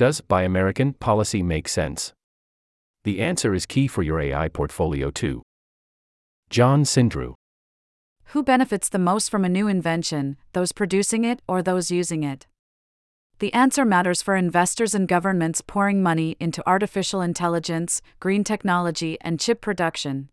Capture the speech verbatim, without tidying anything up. Does Buy American policy make sense? The answer is key for your A I portfolio too. John Sindru. Who benefits the most from a new invention, those producing it or those using it? The answer matters for investors and governments pouring money into artificial intelligence, green technology, and chip production.